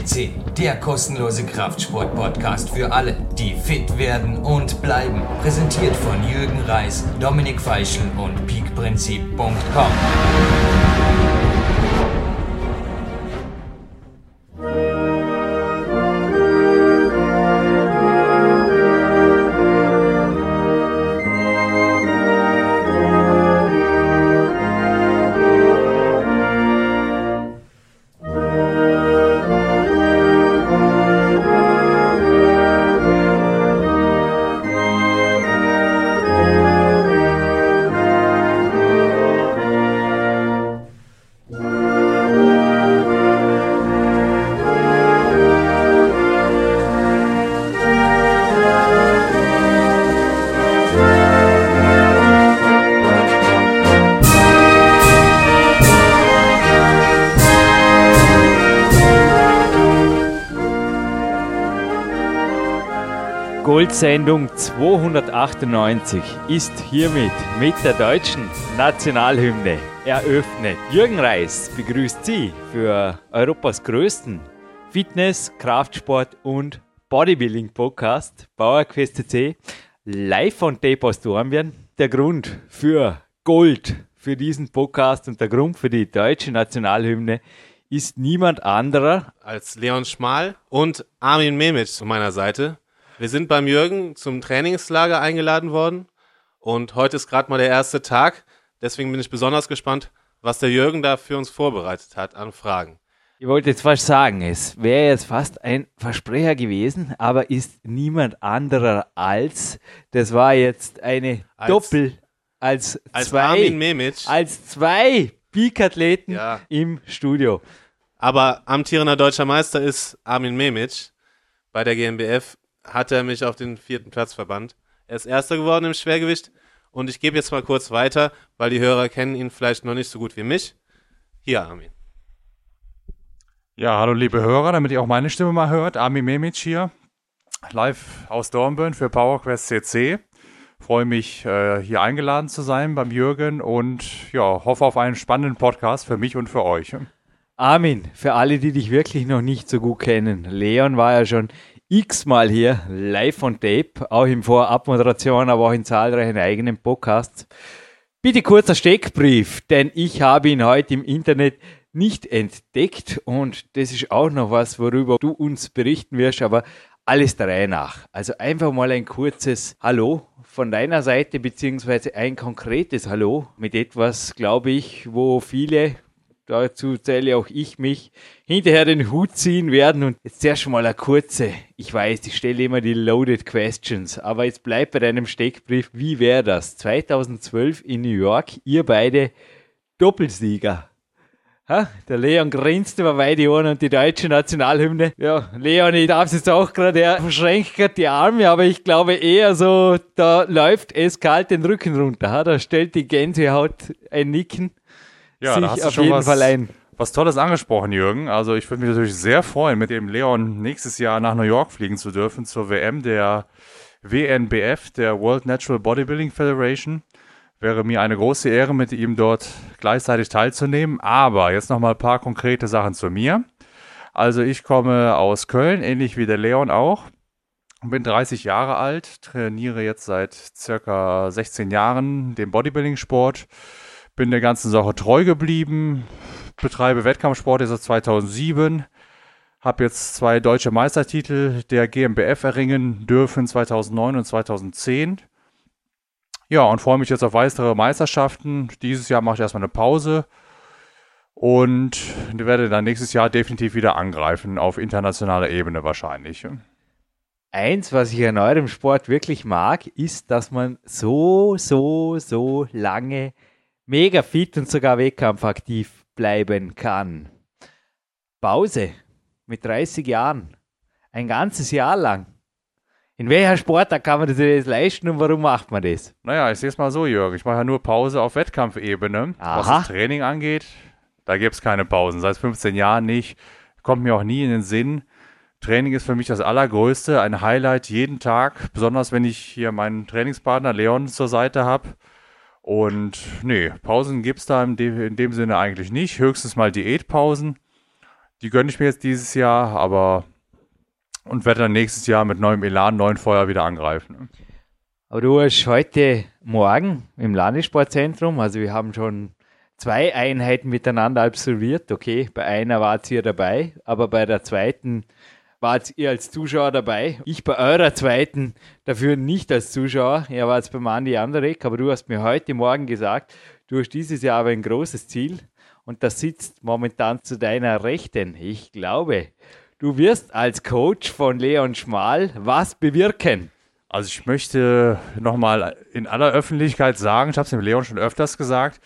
BauerQuest.tc, der kostenlose Kraftsport-Podcast für alle, die fit werden und bleiben. Präsentiert von Jürgen Reis, Dominik Feischl und peakprinzip.com. Goldsendung 298 ist hiermit mit der deutschen Nationalhymne eröffnet. Jürgen Reis begrüßt Sie für Europas größten Fitness-, Kraftsport- und Bodybuilding-Podcast BauerQuest.cc live von Tapes Dornbirn. Der Grund für Gold für diesen Podcast und der Grund für die deutsche Nationalhymne ist niemand anderer als Leon Schmal und Armin Memić zu meiner Seite. Wir sind beim Jürgen zum Trainingslager eingeladen worden und heute ist gerade mal der erste Tag. Deswegen bin ich besonders gespannt, was der Jürgen da für uns vorbereitet hat an Fragen. Ich wollte jetzt fast sagen, es wäre jetzt fast ein Versprecher gewesen, aber ist niemand anderer als, das war jetzt eine Armin Memić. Als zwei Peak-Athleten im Studio. Aber amtierender deutscher Meister ist Armin Memić bei der GMBF. Hat er mich auf den 4. Platz verbannt. Er ist Erster geworden im Schwergewicht und ich gebe jetzt mal kurz weiter, weil die Hörer kennen ihn vielleicht noch nicht so gut wie mich. Hier, Armin. Ja, hallo liebe Hörer, damit ihr auch meine Stimme mal hört. Armin Memić hier, live aus Dornbirn für PowerQuest.cc. Freue mich, hier eingeladen zu sein beim Jürgen und ja, hoffe auf einen spannenden Podcast für mich und für euch. Armin, für alle, die dich wirklich noch nicht so gut kennen, Leon war ja schon x-mal hier, live on tape, auch in Vorabmoderation, aber auch in zahlreichen eigenen Podcasts. Bitte kurzer Steckbrief, denn ich habe ihn heute im Internet nicht entdeckt und das ist auch noch was, worüber du uns berichten wirst, aber alles der Reihe nach. Also einfach mal ein kurzes Hallo von deiner Seite, beziehungsweise ein konkretes Hallo mit etwas, glaube ich, wo viele, dazu zähle auch ich mich, hinterher den Hut ziehen werden. Und jetzt erst mal eine kurze, ich weiß, ich stelle immer die loaded questions, aber jetzt bleib bei deinem Steckbrief. Wie wäre das? 2012 in New York, ihr beide Doppelsieger. Ha? Der Leon grinst über beide Ohren und die deutsche Nationalhymne. Ja, Leon, ich darf es jetzt auch gerade, er verschränkt gerade die Arme, aber ich glaube eher so, da läuft es kalt den Rücken runter. Ha? Da stellt die Gänsehaut ein Nicken. Ja, da hast du schon was Tolles angesprochen, Jürgen. Also ich würde mich natürlich sehr freuen, mit dem Leon nächstes Jahr nach New York fliegen zu dürfen zur WM der WNBF, der World Natural Bodybuilding Federation. Wäre mir eine große Ehre, mit ihm dort gleichzeitig teilzunehmen. Aber jetzt nochmal ein paar konkrete Sachen zu mir. Also ich komme aus Köln, ähnlich wie der Leon auch. Bin 30 Jahre alt, trainiere jetzt seit circa 16 Jahren den Bodybuilding-Sport. Bin der ganzen Sache treu geblieben, betreibe Wettkampfsport seit 2007, habe jetzt 2 deutsche Meistertitel der GmbF erringen dürfen, 2009 und 2010. Ja, und freue mich jetzt auf weitere Meisterschaften. Dieses Jahr mache ich erstmal eine Pause und werde dann nächstes Jahr definitiv wieder angreifen, auf internationaler Ebene wahrscheinlich. Eins, was ich an eurem Sport wirklich mag, ist, dass man so lange mega fit und sogar wettkampfaktiv bleiben kann. Pause mit 30 Jahren, ein ganzes Jahr lang. In welcher Sportart kann man das jetzt leisten und warum macht man das? Naja, ich sehe es mal so, Jürgen, ich mache ja nur Pause auf Wettkampfebene. Aha. Was das Training angeht, da gibt es keine Pausen, seit 15 Jahren nicht, kommt mir auch nie in den Sinn. Training ist für mich das Allergrößte, ein Highlight jeden Tag, besonders wenn ich hier meinen Trainingspartner Leon zur Seite habe. Und nee, Pausen gibt es da in dem Sinne eigentlich nicht. Höchstens mal Diätpausen. Die gönne ich mir jetzt dieses Jahr, aber und werde dann nächstes Jahr mit neuem Elan, neuen Feuer wieder angreifen. Aber du hast heute Morgen im Landessportzentrum, also wir haben schon 2 Einheiten miteinander absolviert. Okay, bei einer wart ihr dabei, aber bei der zweiten wart ihr als Zuschauer dabei. Ich bei eurer zweiten dafür nicht als Zuschauer. Ihr wart beim Andi Anderek, aber du hast mir heute Morgen gesagt, du hast dieses Jahr aber ein großes Ziel und das sitzt momentan zu deiner Rechten. Ich glaube, du wirst als Coach von Leon Schmal was bewirken. Also ich möchte nochmal in aller Öffentlichkeit sagen, ich habe es dem Leon schon öfters gesagt,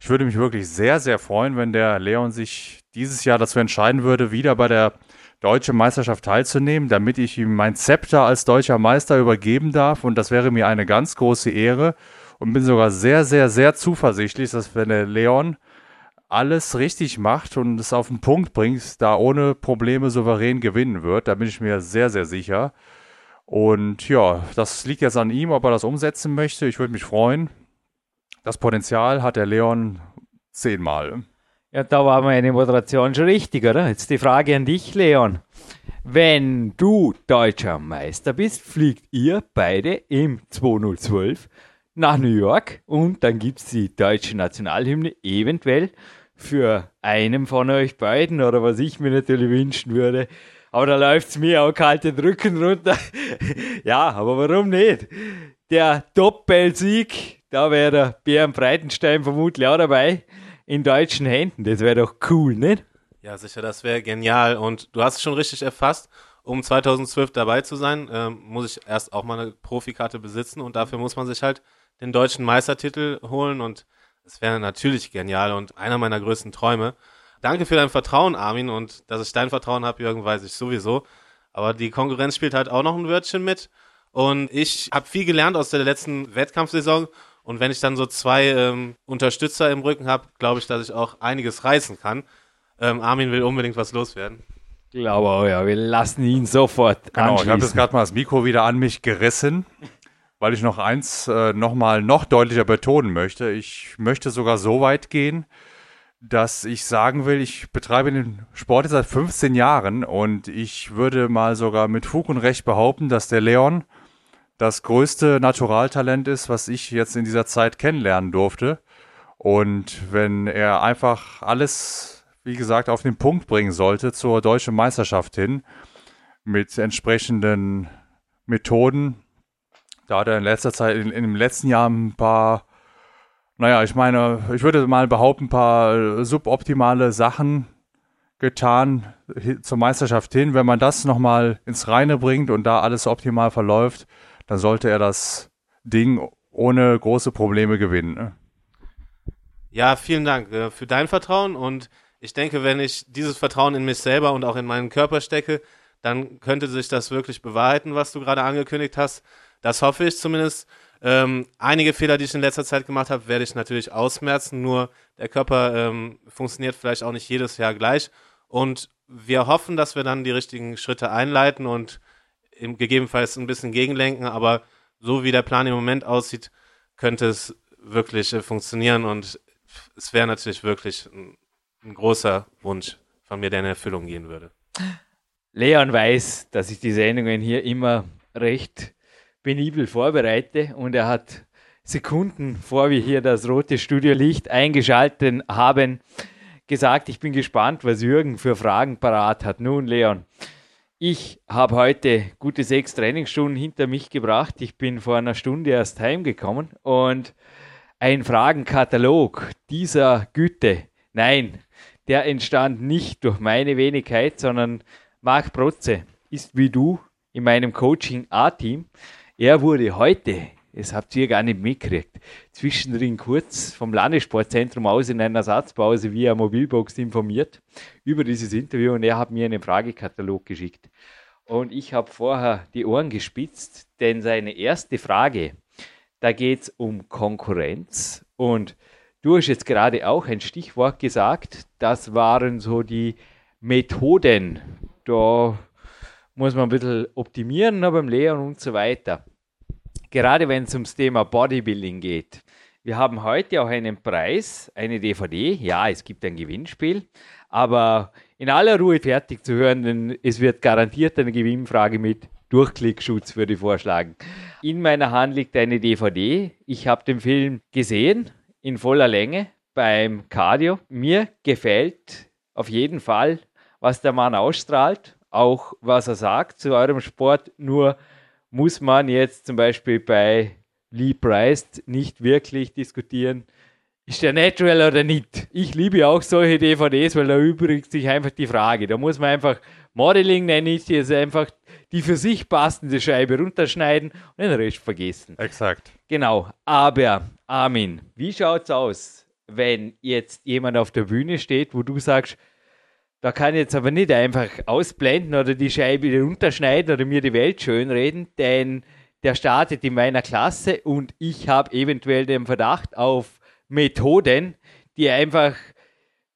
ich würde mich wirklich sehr, sehr freuen, wenn der Leon sich dieses Jahr dazu entscheiden würde, wieder bei der deutschen Meisterschaft teilzunehmen, damit ich ihm mein Zepter als deutscher Meister übergeben darf. Und das wäre mir eine ganz große Ehre und bin sogar sehr, sehr, sehr zuversichtlich, dass wenn der Leon alles richtig macht und es auf den Punkt bringt, da ohne Probleme souverän gewinnen wird. Da bin ich mir sehr, sehr sicher. Und ja, das liegt jetzt an ihm, ob er das umsetzen möchte. Ich würde mich freuen. Das Potenzial hat der Leon 10-mal. Ja, da war meine Moderation schon richtig, oder? Jetzt die Frage an dich, Leon. Wenn du deutscher Meister bist, fliegt ihr beide im 2012 nach New York und dann gibt es die deutsche Nationalhymne eventuell für einen von euch beiden oder was ich mir natürlich wünschen würde. Aber da läuft es mir auch kalt den Rücken runter. Ja, aber warum nicht? Der Doppelsieg. Da wäre der Björn Breitenstein vermutlich auch dabei, in deutschen Händen. Das wäre doch cool, nicht? Ja, sicher, das wäre genial. Und du hast es schon richtig erfasst, um 2012 dabei zu sein, muss ich erst auch mal eine Profikarte besitzen und dafür muss man sich halt den deutschen Meistertitel holen und das wäre natürlich genial und einer meiner größten Träume. Danke für dein Vertrauen, Armin, und dass ich dein Vertrauen habe, Jürgen, weiß ich sowieso. Aber die Konkurrenz spielt halt auch noch ein Wörtchen mit und ich habe viel gelernt aus der letzten Wettkampfsaison. Und wenn ich dann so 2 Unterstützer im Rücken habe, glaube ich, dass ich auch einiges reißen kann. Armin will unbedingt was loswerden. Ich glaube auch, ja. Wir lassen ihn sofort anschließen. Genau, ich habe jetzt gerade mal das Mikro wieder an mich gerissen, weil ich noch eins nochmal noch deutlicher betonen möchte. Ich möchte sogar so weit gehen, dass ich sagen will, ich betreibe den Sport jetzt seit 15 Jahren und ich würde mal sogar mit Fug und Recht behaupten, dass der Leon das größte Naturaltalent ist, was ich jetzt in dieser Zeit kennenlernen durfte. Und wenn er einfach alles, wie gesagt, auf den Punkt bringen sollte zur deutschen Meisterschaft hin, mit entsprechenden Methoden, da hat er in letzter Zeit, im letzten Jahr ein paar, ich würde mal behaupten, ein paar suboptimale Sachen getan zur Meisterschaft hin. Wenn man das nochmal ins Reine bringt und da alles optimal verläuft, dann sollte er das Ding ohne große Probleme gewinnen. Ja, vielen Dank für dein Vertrauen und ich denke, wenn ich dieses Vertrauen in mich selber und auch in meinen Körper stecke, dann könnte sich das wirklich bewahrheiten, was du gerade angekündigt hast. Das hoffe ich zumindest. Einige Fehler, die ich in letzter Zeit gemacht habe, werde ich natürlich ausmerzen, nur der Körper funktioniert vielleicht auch nicht jedes Jahr gleich und wir hoffen, dass wir dann die richtigen Schritte einleiten und gegebenenfalls ein bisschen gegenlenken, aber so wie der Plan im Moment aussieht, könnte es wirklich funktionieren und es wäre natürlich wirklich ein großer Wunsch von mir, der in Erfüllung gehen würde. Leon weiß, dass ich die Sendungen hier immer recht penibel vorbereite und er hat Sekunden, vor wir hier das rote Studiolicht eingeschaltet haben, gesagt, ich bin gespannt, was Jürgen für Fragen parat hat. Nun, Leon, ich habe heute gute 6 Trainingsstunden hinter mich gebracht. Ich bin vor einer Stunde erst heimgekommen und ein Fragenkatalog dieser Güte, nein, der entstand nicht durch meine Wenigkeit, sondern Mark Protze ist wie du in meinem Coaching-A-Team. Er wurde heute, das habt ihr gar nicht mitgekriegt, zwischendrin kurz vom Landessportzentrum aus in einer Satzpause via Mobilbox informiert über dieses Interview und er hat mir einen Fragekatalog geschickt. Und ich habe vorher die Ohren gespitzt, denn seine erste Frage, da geht es um Konkurrenz und du hast jetzt gerade auch ein Stichwort gesagt, das waren so die Methoden, da muss man ein bisschen optimieren beim Lehren und so weiter. Gerade wenn es ums Thema Bodybuilding geht. Wir haben heute auch einen Preis, eine DVD. Ja, es gibt ein Gewinnspiel, aber in aller Ruhe fertig zu hören, denn es wird garantiert eine Gewinnfrage mit Durchklickschutz, würde ich vorschlagen. In meiner Hand liegt eine DVD. Ich habe den Film gesehen, in voller Länge, beim Cardio. Mir gefällt auf jeden Fall, was der Mann ausstrahlt, auch was er sagt zu eurem Sport. Nur muss man jetzt zum Beispiel bei Lee Priest nicht wirklich diskutieren, ist der natural oder nicht. Ich liebe auch solche DVDs, weil da übrigens sich einfach die Frage, da muss man einfach Modeling nenne ich, also einfach die für sich passende Scheibe runterschneiden und den Rest vergessen. Exakt. Genau, aber Armin, wie schaut's aus, wenn jetzt jemand auf der Bühne steht, wo du sagst, da kann ich jetzt aber nicht einfach ausblenden oder die Scheibe runterschneiden oder mir die Welt schönreden, denn der startet in meiner Klasse und ich habe eventuell den Verdacht auf Methoden, die einfach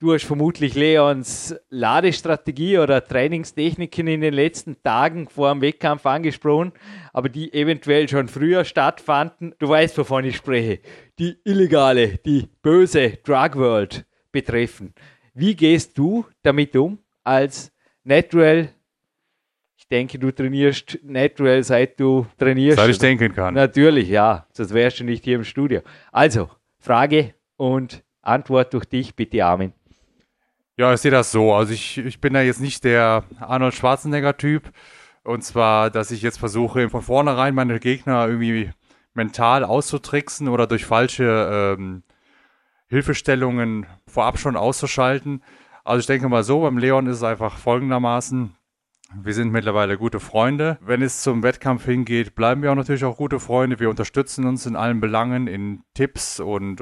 durch vermutlich Leons Ladestrategie oder Trainingstechniken in den letzten Tagen vor dem Wettkampf angesprochen, aber die eventuell schon früher stattfanden. Du weißt, wovon ich spreche. Die illegale, die böse Drug World betreffen. Wie gehst du damit um als Natural? Ich denke, du trainierst Natural, seit du trainierst. Seit ich denken kann. Natürlich, ja. Sonst wärst du nicht hier im Studio. Also, Frage und Antwort durch dich, bitte, Armin. Ja, ich sehe das so. Also ich bin da jetzt nicht der Arnold Schwarzenegger-Typ. Und zwar, dass ich jetzt versuche, von vornherein meine Gegner irgendwie mental auszutricksen oder durch falsche Hilfestellungen vorab schon auszuschalten. Also ich denke mal so, beim Leon ist es einfach folgendermaßen, wir sind mittlerweile gute Freunde. Wenn es zum Wettkampf hingeht, bleiben wir auch natürlich auch gute Freunde. Wir unterstützen uns in allen Belangen, in Tipps und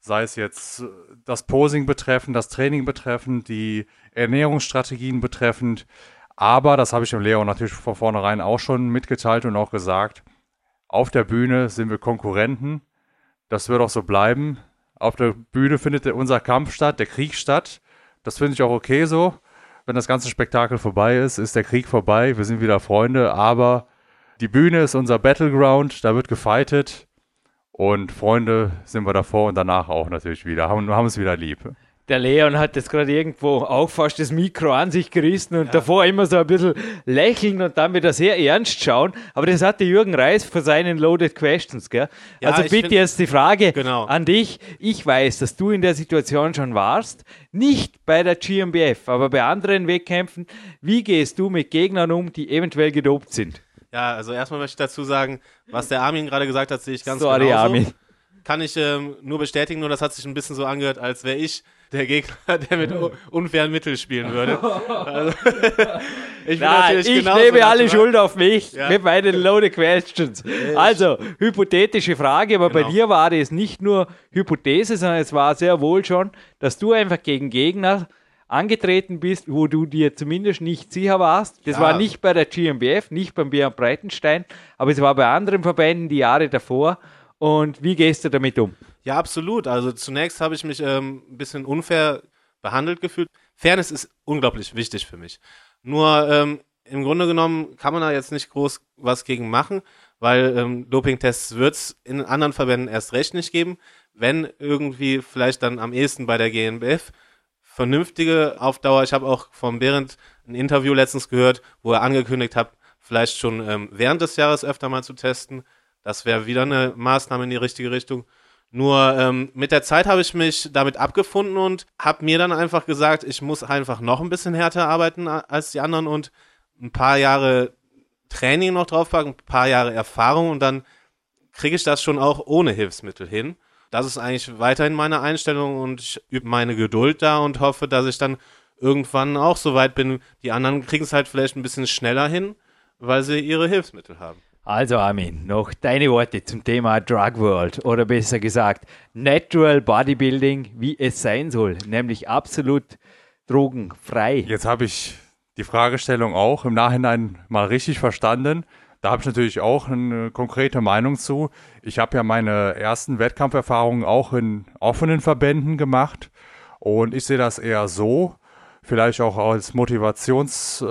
sei es jetzt das Posing betreffend, das Training betreffend, die Ernährungsstrategien betreffend. Aber, das habe ich dem Leon natürlich von vornherein auch schon mitgeteilt und auch gesagt, auf der Bühne sind wir Konkurrenten. Das wird auch so bleiben. Auf der Bühne findet unser Kampf statt, der Krieg statt. Das finde ich auch okay so. Wenn das ganze Spektakel vorbei ist, ist der Krieg vorbei. Wir sind wieder Freunde, aber die Bühne ist unser Battleground. Da wird gefightet und Freunde sind wir davor und danach auch natürlich wieder. Haben es wieder lieb. Der Leon hat jetzt gerade irgendwo auch fast das Mikro an sich gerissen und davor immer so ein bisschen lächeln und dann wieder sehr ernst schauen. Aber das hatte Jürgen Reis für seinen Loaded Questions, gell? Ja, also bitte jetzt die Frage an dich. Ich weiß, dass du in der Situation schon warst, nicht bei der GMBF, aber bei anderen Wettkämpfen. Wie gehst du mit Gegnern um, die eventuell gedopt sind? Ja, also erstmal möchte ich dazu sagen, was der Armin gerade gesagt hat, sehe ich ganz genauso. Armin. Kann ich nur bestätigen, nur das hat sich ein bisschen so angehört, als wäre ich der Gegner, der mit unfairen Mitteln spielen würde. Also, ich nehme alle Schuld auf mich mit meinen Loaded Questions. Also, hypothetische Frage, aber bei dir war es nicht nur Hypothese, sondern es war sehr wohl schon, dass du einfach gegen Gegner angetreten bist, wo du dir zumindest nicht sicher warst. Das war nicht bei der GmbF, nicht beim Björn Breitenstein, aber es war bei anderen Verbänden die Jahre davor. Und wie gehst du damit um? Ja, absolut. Also zunächst habe ich mich ein bisschen unfair behandelt gefühlt. Fairness ist unglaublich wichtig für mich. Nur im Grunde genommen kann man da jetzt nicht groß was gegen machen, weil Dopingtests wird es in anderen Verbänden erst recht nicht geben. Wenn irgendwie vielleicht dann am ehesten bei der GNBF vernünftige Aufdauer. Ich habe auch von Behrendt ein Interview letztens gehört, wo er angekündigt hat, vielleicht schon während des Jahres öfter mal zu testen. Das wäre wieder eine Maßnahme in die richtige Richtung. Nur mit der Zeit habe ich mich damit abgefunden und habe mir dann einfach gesagt, ich muss einfach noch ein bisschen härter arbeiten als die anderen und ein paar Jahre Training noch draufpacken, ein paar Jahre Erfahrung und dann kriege ich das schon auch ohne Hilfsmittel hin. Das ist eigentlich weiterhin meine Einstellung und ich übe meine Geduld da und hoffe, dass ich dann irgendwann auch so weit bin. Die anderen kriegen es halt vielleicht ein bisschen schneller hin, weil sie ihre Hilfsmittel haben. Also Armin, noch deine Worte zum Thema Drug World oder besser gesagt Natural Bodybuilding, wie es sein soll, nämlich absolut drogenfrei. Jetzt habe ich die Fragestellung auch im Nachhinein mal richtig verstanden. Da habe ich natürlich auch eine konkrete Meinung zu. Ich habe ja meine ersten Wettkampferfahrungen auch in offenen Verbänden gemacht und ich sehe das eher so, vielleicht auch als Motivations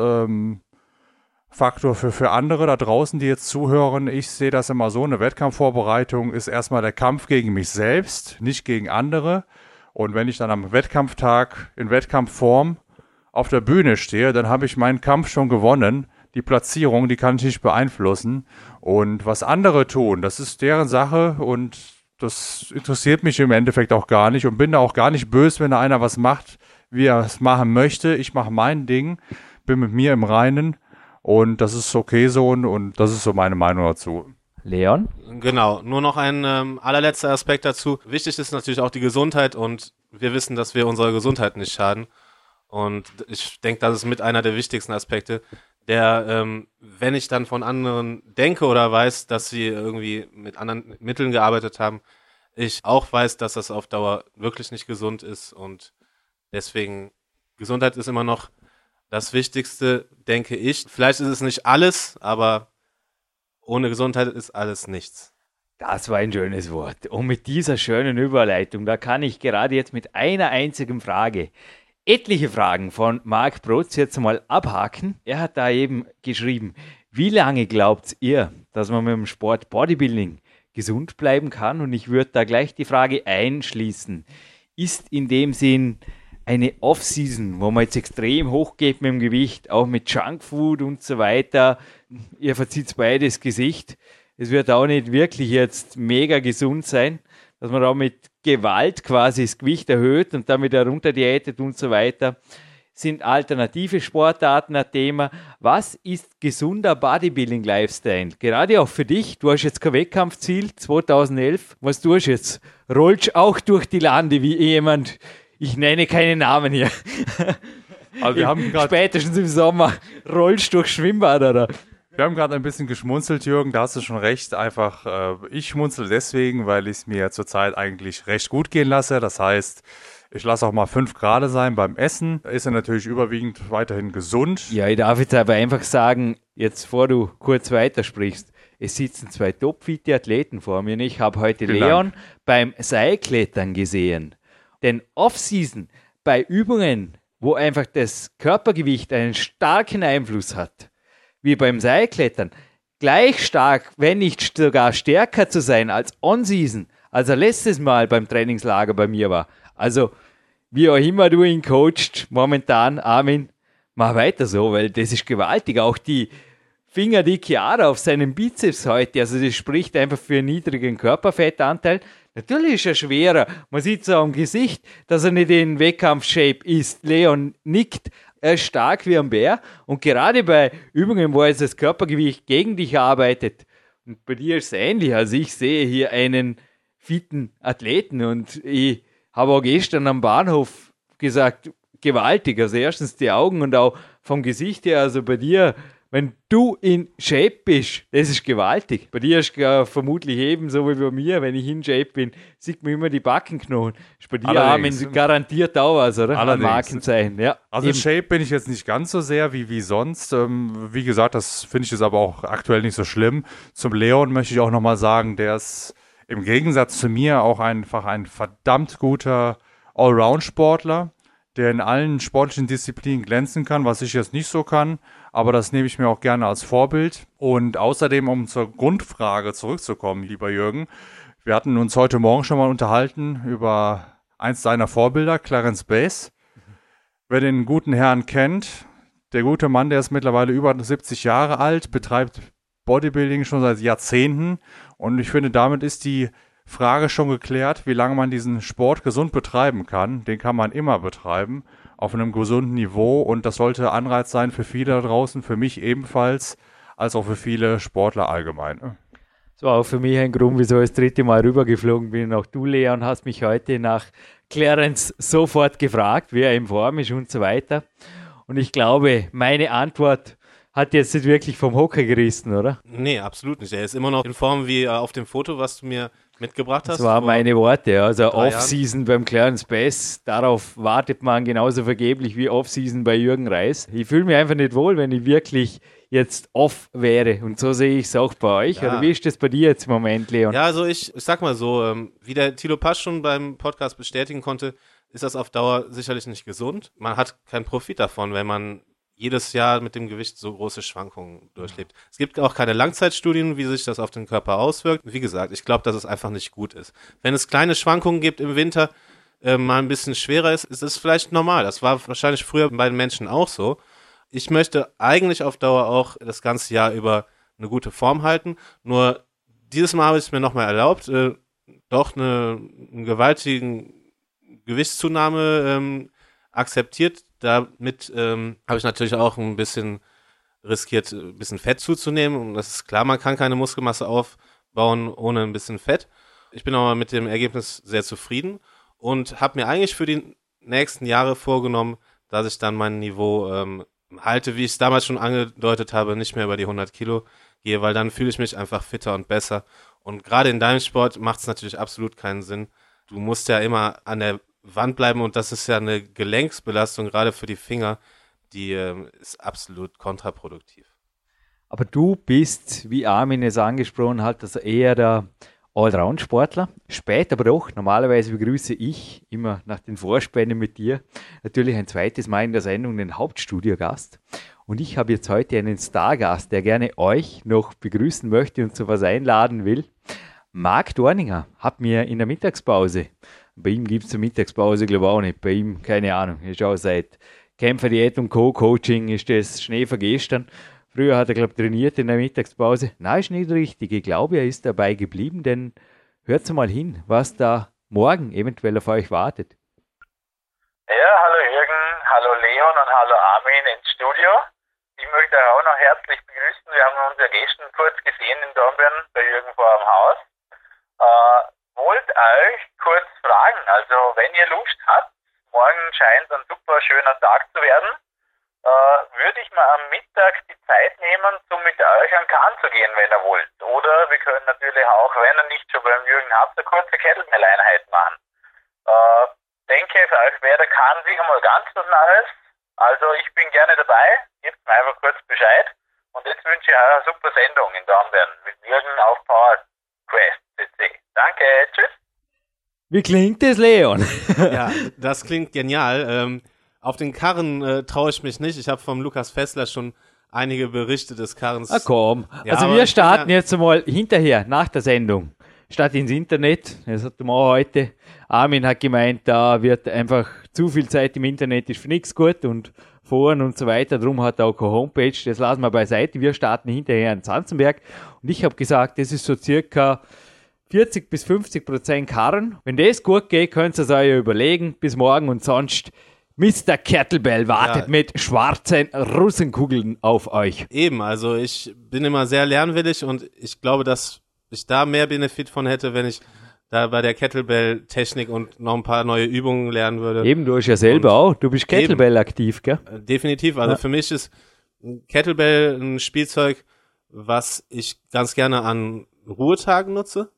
Faktor für andere da draußen, die jetzt zuhören. Ich sehe das immer so, eine Wettkampfvorbereitung ist erstmal der Kampf gegen mich selbst, nicht gegen andere. Und wenn ich dann am Wettkampftag in Wettkampfform auf der Bühne stehe, dann habe ich meinen Kampf schon gewonnen. Die Platzierung, die kann ich nicht beeinflussen. Und was andere tun, das ist deren Sache und das interessiert mich im Endeffekt auch gar nicht und bin da auch gar nicht böse, wenn da einer was macht, wie er es machen möchte. Ich mache mein Ding, bin mit mir im Reinen und das ist okay so und das ist so meine Meinung dazu. Leon? Genau, nur noch ein allerletzter Aspekt dazu. Wichtig ist natürlich auch die Gesundheit und wir wissen, dass wir unserer Gesundheit nicht schaden. Und ich denke, das ist mit einer der wichtigsten Aspekte, der, wenn ich dann von anderen denke oder weiß, dass sie irgendwie mit anderen Mitteln gearbeitet haben, ich auch weiß, dass das auf Dauer wirklich nicht gesund ist und deswegen, Gesundheit ist immer noch das Wichtigste, denke ich. Vielleicht ist es nicht alles, aber ohne Gesundheit ist alles nichts. Das war ein schönes Wort. Und mit dieser schönen Überleitung, da kann ich gerade jetzt mit einer einzigen Frage etliche Fragen von Mark Protze jetzt mal abhaken. Er hat da eben geschrieben, wie lange glaubt ihr, dass man mit dem Sport Bodybuilding gesund bleiben kann? Und ich würde da gleich die Frage einschließen. Ist in dem Sinn eine Off-Season, wo man jetzt extrem hochgeht mit dem Gewicht, auch mit Junkfood und so weiter, ihr verzieht beides Gesicht, es wird auch nicht wirklich jetzt mega gesund sein, dass man auch mit Gewalt quasi das Gewicht erhöht und damit herunterdiätet und so weiter. Sind alternative Sportarten ein Thema? Was ist gesunder Bodybuilding-Lifestyle? Gerade auch für dich, du hast jetzt kein Wettkampfziel, 2011, was tust du jetzt? Rollst auch durch die Lande wie jemand, ich nenne keine Namen hier. Aber wir haben spätestens im Sommer rollst durch Schwimmbad, oder? Wir haben gerade ein bisschen geschmunzelt, Jürgen, da hast du schon recht. Einfach, ich schmunzel deswegen, weil ich es mir zurzeit eigentlich recht gut gehen lasse. Das heißt, ich lasse auch mal 5 Grad sein beim Essen. Ist er natürlich überwiegend weiterhin gesund. Ja, ich darf jetzt aber einfach sagen, jetzt vor du kurz weitersprichst, es sitzen 2 topfitte Athleten vor mir. Und ich habe heute Leon beim Seilklettern gesehen. Denn Off-Season bei Übungen, wo einfach das Körpergewicht einen starken Einfluss hat, wie beim Seilklettern, gleich stark, wenn nicht sogar stärker zu sein als On-Season, als er letztes Mal beim Trainingslager bei mir war. Also, wie auch immer du ihn coachst, momentan, Armin, mach weiter so, weil das ist gewaltig. Auch die fingerdicke Ader auf seinem Bizeps heute, also das spricht einfach für einen niedrigen Körperfettanteil. Natürlich ist er schwerer. Man sieht es auch am Gesicht, dass er nicht in Wettkampfshape ist. Leon nickt. Er ist stark wie ein Bär. Und gerade bei Übungen, wo jetzt das Körpergewicht gegen dich arbeitet, und bei dir ist es ähnlich. Also ich sehe hier einen fitten Athleten. Und ich habe auch gestern am Bahnhof gesagt, gewaltig. Also erstens die Augen und auch vom Gesicht her. Also bei dir, wenn du in Shape bist, das ist gewaltig. Bei dir ist vermutlich ebenso wie bei mir, wenn ich in Shape bin, sieht man immer die Backenknochen. Ist bei dir, Armin, garantiert auch was, oder? Ein Markenzeichen, ja. Also in Shape bin ich jetzt nicht ganz so sehr wie sonst. Wie gesagt, das finde ich jetzt aber auch aktuell nicht so schlimm. Zum Leon möchte ich auch nochmal sagen, der ist im Gegensatz zu mir auch einfach ein verdammt guter Allround-Sportler, der in allen sportlichen Disziplinen glänzen kann, was ich jetzt nicht so kann. Aber das nehme ich mir auch gerne als Vorbild. Und außerdem, um zur Grundfrage zurückzukommen, lieber Jürgen, wir hatten uns heute Morgen schon mal unterhalten über eins seiner Vorbilder, Clarence Bass. Wer den guten Herrn kennt, der gute Mann, der ist mittlerweile über 70 Jahre alt, betreibt Bodybuilding schon seit Jahrzehnten. Und ich finde, damit ist die Frage schon geklärt, wie lange man diesen Sport gesund betreiben kann. Den kann man immer betreiben, auf einem gesunden Niveau, und das sollte Anreiz sein für viele da draußen, für mich ebenfalls, als auch für viele Sportler allgemein. Das war auch für mich ein Grund, wieso ich das 3. Mal rübergeflogen bin. Auch du, Leon, hast mich heute nach Clarence sofort gefragt, wie er in Form ist und so weiter. Und ich glaube, meine Antwort hat jetzt nicht wirklich vom Hocker gerissen, oder? Nee, absolut nicht. Er ist immer noch in Form wie auf dem Foto, was du mir mitgebracht hast. Das waren meine Worte. Also Off-Season beim Clarence Bass, darauf wartet man genauso vergeblich wie Off-Season bei Jürgen Reis. Ich fühle mich einfach nicht wohl, wenn ich wirklich jetzt off wäre. Und so sehe ich es auch bei euch. Ja. Oder wie ist das bei dir jetzt im Moment, Leon? Ja, also ich sag mal so, wie der Thilo Pasch schon beim Podcast bestätigen konnte, ist das auf Dauer sicherlich nicht gesund. Man hat keinen Profit davon, wenn man jedes Jahr mit dem Gewicht so große Schwankungen durchlebt. Es gibt auch keine Langzeitstudien, wie sich das auf den Körper auswirkt. Wie gesagt, ich glaube, dass es einfach nicht gut ist. Wenn es kleine Schwankungen gibt im Winter, mal ein bisschen schwerer ist, ist es vielleicht normal. Das war wahrscheinlich früher bei den Menschen auch so. Ich möchte eigentlich auf Dauer auch das ganze Jahr über eine gute Form halten. Nur dieses Mal habe ich es mir nochmal erlaubt, doch einen gewaltigen Gewichtszunahme akzeptiert. Damit habe ich natürlich auch ein bisschen riskiert, ein bisschen Fett zuzunehmen. Und das ist klar, man kann keine Muskelmasse aufbauen ohne ein bisschen Fett. Ich bin aber mit dem Ergebnis sehr zufrieden und habe mir eigentlich für die nächsten Jahre vorgenommen, dass ich dann mein Niveau halte, wie ich es damals schon angedeutet habe, nicht mehr über die 100 Kilo gehe, weil dann fühle ich mich einfach fitter und besser. Und gerade in deinem Sport macht es natürlich absolut keinen Sinn. Du musst ja immer an der Wand bleiben und das ist ja eine Gelenksbelastung, gerade für die Finger, die ist absolut kontraproduktiv. Aber du bist, wie Armin es angesprochen hat, also eher der Allround-Sportler. Spät, aber doch. Normalerweise begrüße ich immer nach den Vorspänen mit dir natürlich ein zweites Mal in der Sendung den Hauptstudiogast. Und ich habe jetzt heute einen Stargast, der gerne euch noch begrüßen möchte und zu was einladen will. Mark Dorninger hat mir in der Mittagspause, bei ihm gibt es eine Mittagspause, glaube ich auch nicht, bei ihm, keine Ahnung, ist auch seit Kämpferdiät und Co-Coaching ist das Schnee vergestern. Früher hat er, glaube ich, trainiert in der Mittagspause. Nein, ist nicht richtig. Ich glaube, er ist dabei geblieben, denn hört mal hin, was da morgen eventuell auf euch wartet. Ja, hallo Jürgen, hallo Leon und hallo Armin ins Studio. Ich möchte auch noch herzlich begrüßen. Wir haben uns ja gestern kurz gesehen in Dornbirn bei Jürgen vor dem Haus. Wollt euch kurz fragen, also wenn ihr Lust habt, morgen scheint ein super schöner Tag zu werden, würde ich mal am Mittag die Zeit nehmen, um mit euch an Kahn zu gehen, wenn ihr wollt. Oder wir können natürlich auch, wenn ihr nicht schon beim Jürgen habt, eine kurze Kettlebell-Einheit machen. Denke, für euch wäre der Kahn sicher mal ganz was Neues. Also ich bin gerne dabei, gebt mir einfach kurz Bescheid. Und jetzt wünsche ich euch eine super Sendung in Dornbirn mit Jürgen auf PowerQuest.cc. Danke, tschüss. Wie klingt das, Leon? Ja, das klingt genial. Auf den Karren traue ich mich nicht. Ich habe vom Lukas Fessler schon einige Berichte des Karrens. Ah komm, ja, also wir starten jetzt mal hinterher, nach der Sendung, statt ins Internet. Das hatten wir auch heute. Armin hat gemeint, da wird einfach zu viel Zeit im Internet, ist für nichts gut und Foren und so weiter. Darum hat er auch keine Homepage. Das lassen wir beiseite. Wir starten hinterher in Zanzenberg. Und ich habe gesagt, das ist so circa 40-50% Karren. Wenn das gut geht, könnt ihr es euch überlegen. Bis morgen und sonst... Mr. Kettlebell wartet mit schwarzen Russenkugeln auf euch. Eben, also ich bin immer sehr lernwillig und ich glaube, dass ich da mehr Benefit von hätte, wenn ich da bei der Kettlebell-Technik und noch ein paar neue Übungen lernen würde. Eben, du bist ja selber und auch, du bist Kettlebell-aktiv, gell? Definitiv, also für mich ist Kettlebell ein Spielzeug, was ich ganz gerne an Ruhetagen nutze,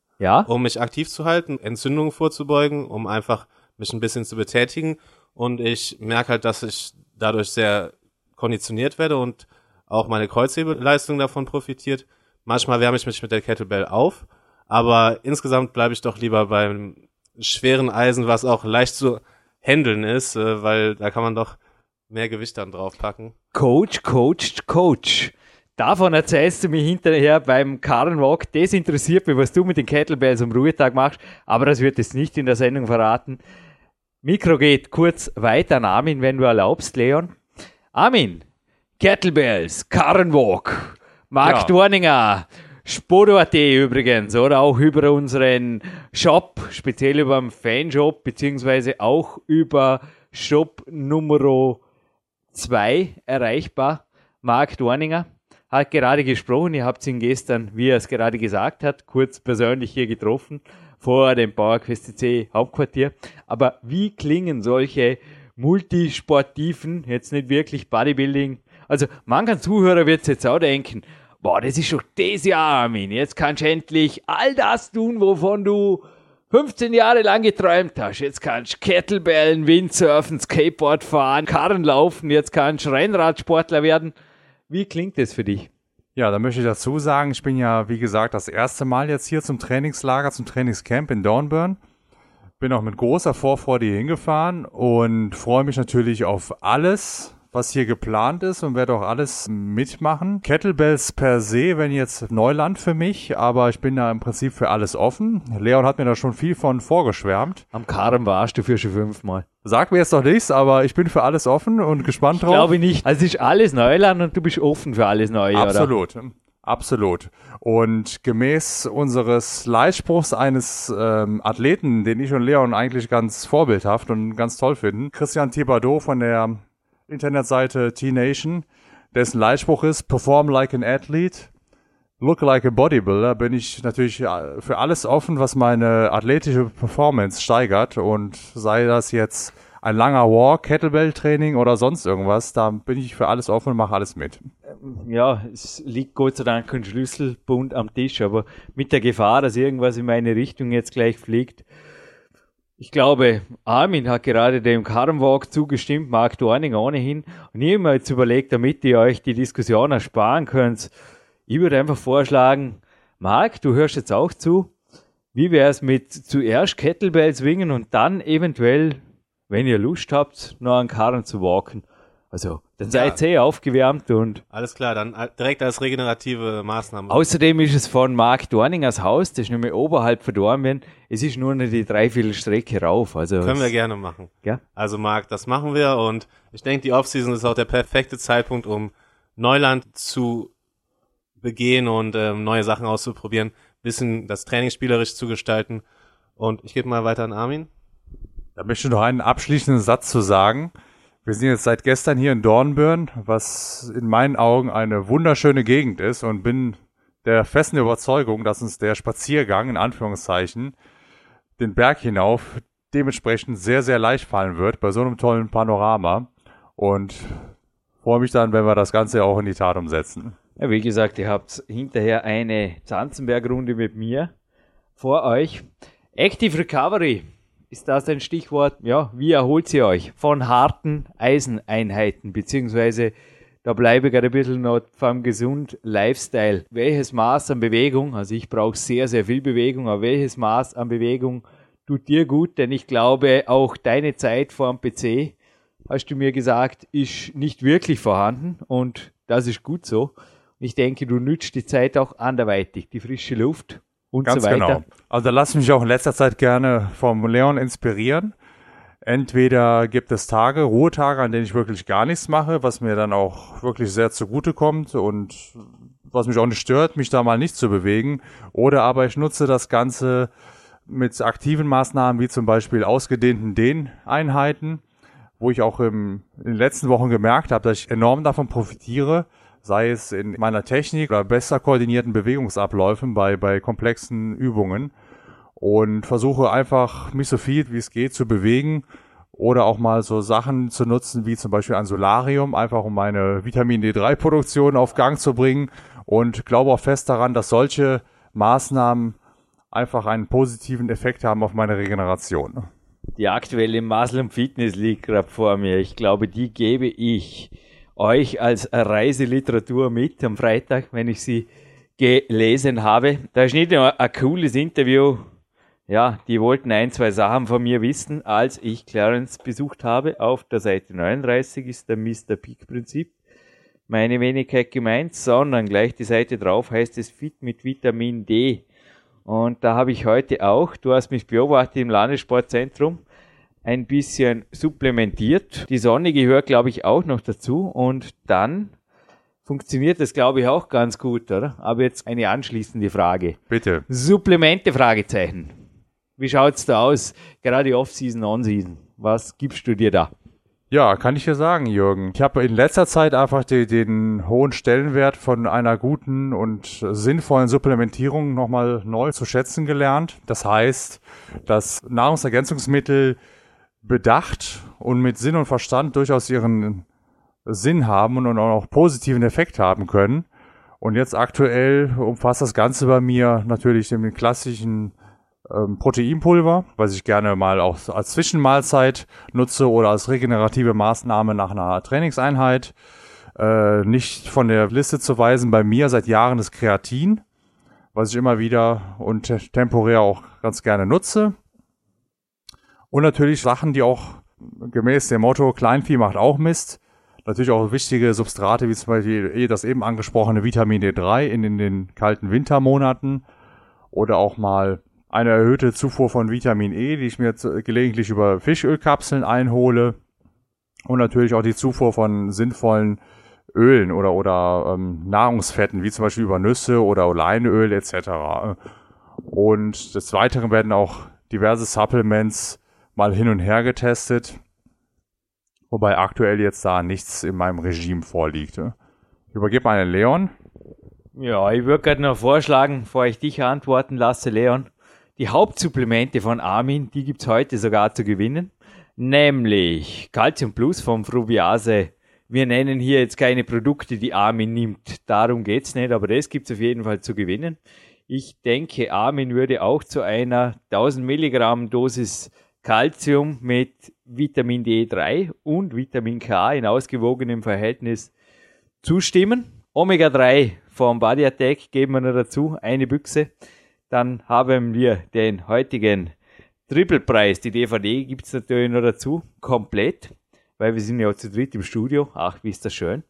um mich aktiv zu halten, Entzündungen vorzubeugen, um einfach mich ein bisschen zu betätigen. Und ich merke halt, dass ich dadurch sehr konditioniert werde und auch meine Kreuzhebeleistung davon profitiert. Manchmal wärme ich mich mit der Kettlebell auf, aber insgesamt bleibe ich doch lieber beim schweren Eisen, was auch leicht zu handeln ist, weil da kann man doch mehr Gewicht dann draufpacken. Coach. Davon erzählst du mir hinterher beim Karrenwalk. Das interessiert mich, was du mit den Kettlebells am Ruhetag machst, aber das wird jetzt nicht in der Sendung verraten. Mikro geht kurz weiter an Armin, wenn du erlaubst, Leon. Armin, Kettlebells, Karrenwalk, Mark Dorninger, Sport.at übrigens, oder auch über unseren Shop, speziell über den Fanshop, beziehungsweise auch über Shop Nummer 2 erreichbar. Mark Dorninger hat gerade gesprochen, ihr habt ihn gestern, wie er es gerade gesagt hat, kurz persönlich hier getroffen. Vor dem BauerQuest.tc Hauptquartier. Aber wie klingen solche multisportiven, jetzt nicht wirklich Bodybuilding? Also mancher Zuhörer wird jetzt auch denken, boah, das ist doch das Jahr, Armin. Jetzt kannst du endlich all das tun, wovon du 15 Jahre lang geträumt hast. Jetzt kannst du Kettlebellen, Windsurfen, Skateboard fahren, Karren laufen. Jetzt kannst du Rennradsportler werden. Wie klingt das für dich? Ja, da möchte ich dazu sagen, ich bin ja, wie gesagt, das erste Mal jetzt hier zum Trainingslager, zum Trainingscamp in Dornbirn. Bin auch mit großer Vorfreude hier hingefahren und freue mich natürlich auf alles, was hier geplant ist und werde auch alles mitmachen. Kettlebells per se, wenn jetzt Neuland für mich, aber ich bin da im Prinzip für alles offen. Leon hat mir da schon viel von vorgeschwärmt. Am Karren warst du für schon 5-mal. Sag mir jetzt noch nichts, aber ich bin für alles offen und gespannt drauf. Ich glaube nicht. Also es ist alles Neuland und du bist offen für alles Neue, absolut. Oder? Absolut. Und gemäß unseres Leitspruchs eines Athleten, den ich und Leon eigentlich ganz vorbildhaft und ganz toll finden, Christian Thibodeau von der Internetseite T-Nation, dessen Leitspruch ist, perform like an athlete, look like a bodybuilder, bin ich natürlich für alles offen, was meine athletische Performance steigert, und sei das jetzt ein langer Walk, Kettlebell-Training oder sonst irgendwas, da bin ich für alles offen und mache alles mit. Ja, es liegt Gott sei Dank ein Schlüsselbund am Tisch, aber mit der Gefahr, dass irgendwas in meine Richtung jetzt gleich fliegt. Ich glaube, Armin hat gerade dem Karrenwalk zugestimmt, Mark Dorninger ohnehin, und ich habe mir jetzt überlegt, damit ihr euch die Diskussion ersparen könnt, ich würde einfach vorschlagen, Mark, du hörst jetzt auch zu, wie wäre es mit zuerst Kettlebell swingen und dann eventuell, wenn ihr Lust habt, noch einen Karren zu walken. Also, dann seid ihr aufgewärmt und... Alles klar, dann direkt als regenerative Maßnahme. Außerdem ist es von Mark Dorningers Haus, das ist nämlich oberhalb von Dornbirn, es ist nur die Dreiviertelstrecke rauf. Also können wir gerne machen. Ja? Also Mark, das machen wir, und ich denke, die Offseason ist auch der perfekte Zeitpunkt, um Neuland zu begehen und neue Sachen auszuprobieren, ein bisschen das Training spielerisch zu gestalten. Und ich gebe mal weiter an Armin. Da möchte ich noch einen abschließenden Satz zu sagen. Wir sind jetzt seit gestern hier in Dornbirn, was in meinen Augen eine wunderschöne Gegend ist, und bin der festen Überzeugung, dass uns der Spaziergang, in Anführungszeichen, den Berg hinauf dementsprechend sehr, sehr leicht fallen wird bei so einem tollen Panorama, und freue mich dann, wenn wir das Ganze auch in die Tat umsetzen. Ja, wie gesagt, ihr habt hinterher eine Zanzenberg-Runde mit mir vor euch. Active Recovery. Ist das ein Stichwort? Ja, wie erholt ihr euch von harten Eiseneinheiten? Beziehungsweise, da bleibe ich gerade ein bisschen noch vom gesunden Lifestyle. Welches Maß an Bewegung, also ich brauche sehr, sehr viel Bewegung, aber welches Maß an Bewegung tut dir gut? Denn ich glaube, auch deine Zeit vor dem PC, hast du mir gesagt, ist nicht wirklich vorhanden, und das ist gut so. Ich denke, du nützt die Zeit auch anderweitig, die frische Luft. Und ganz so weiter. Genau. Also da lasse ich mich auch in letzter Zeit gerne vom Leon inspirieren. Entweder gibt es Tage, Ruhetage, an denen ich wirklich gar nichts mache, was mir dann auch wirklich sehr zugutekommt und was mich auch nicht stört, mich da mal nicht zu bewegen. Oder aber ich nutze das Ganze mit aktiven Maßnahmen, wie zum Beispiel ausgedehnten Dehneinheiten, wo ich auch in den letzten Wochen gemerkt habe, dass ich enorm davon profitiere, sei es in meiner Technik oder besser koordinierten Bewegungsabläufen bei komplexen Übungen, und versuche einfach, mich so viel wie es geht zu bewegen oder auch mal so Sachen zu nutzen wie zum Beispiel ein Solarium, einfach um meine Vitamin D3-Produktion auf Gang zu bringen, und glaube auch fest daran, dass solche Maßnahmen einfach einen positiven Effekt haben auf meine Regeneration. Die aktuelle Muscle & Fitness liegt gerade vor mir. Ich glaube, die gebe ich euch als Reiseliteratur mit am Freitag, wenn ich sie gelesen habe. Da ist nicht nur ein cooles Interview. Ja, die wollten 1, 2 Sachen von mir wissen, als ich Clarence besucht habe. Auf der Seite 39 ist der Mr. Peak-Prinzip. Meine Wenigkeit gemeint, sondern gleich die Seite drauf heißt es Fit mit Vitamin D. Und da habe ich heute auch, du hast mich beobachtet im Landessportzentrum, ein bisschen supplementiert. Die Sonne gehört, glaube ich, auch noch dazu, und dann funktioniert das, glaube ich, auch ganz gut, oder? Aber jetzt eine anschließende Frage. Bitte. Supplemente, Fragezeichen. Wie schaut's da aus? Gerade Off-Season, On-Season. Was gibst du dir da? Ja, kann ich dir sagen, Jürgen. Ich habe in letzter Zeit einfach den hohen Stellenwert von einer guten und sinnvollen Supplementierung nochmal neu zu schätzen gelernt. Das heißt, dass Nahrungsergänzungsmittel bedacht und mit Sinn und Verstand durchaus ihren Sinn haben und auch positiven Effekt haben können. Und jetzt aktuell umfasst das Ganze bei mir natürlich den klassischen Proteinpulver, was ich gerne mal auch als Zwischenmahlzeit nutze oder als regenerative Maßnahme nach einer Trainingseinheit. Nicht von der Liste zu weisen, bei mir seit Jahren das Kreatin, was ich immer wieder und temporär auch ganz gerne nutze. Und natürlich Sachen, die auch gemäß dem Motto Kleinvieh macht auch Mist, Natürlich auch wichtige Substrate, wie zum Beispiel das eben angesprochene Vitamin D3 in den kalten Wintermonaten oder auch mal eine erhöhte Zufuhr von Vitamin E, die ich mir jetzt gelegentlich über Fischölkapseln einhole, und natürlich auch die Zufuhr von sinnvollen Ölen oder Nahrungsfetten, wie zum Beispiel über Nüsse oder Leinöl etc. Und des Weiteren werden auch diverse Supplements mal hin und her getestet, wobei aktuell jetzt da nichts in meinem Regime vorliegt. Ich übergebe mal an Leon. Ja, ich würde gerade noch vorschlagen, bevor ich dich antworten lasse, Leon, die Hauptsupplemente von Armin, die gibt es heute sogar zu gewinnen, nämlich Calcium Plus vom Frubiase. Wir nennen hier jetzt keine Produkte, die Armin nimmt, darum geht es nicht, aber das gibt es auf jeden Fall zu gewinnen. Ich denke, Armin würde auch zu einer 1000 Milligramm Dosis Calcium mit Vitamin D3 und Vitamin K in ausgewogenem Verhältnis zustimmen. Omega-3 vom Body Attack geben wir noch dazu, eine Büchse. Dann haben wir den heutigen Triple-Preis. Die DVD gibt es natürlich noch dazu, komplett, weil wir sind ja auch zu dritt im Studio. Ach, wie ist das schön.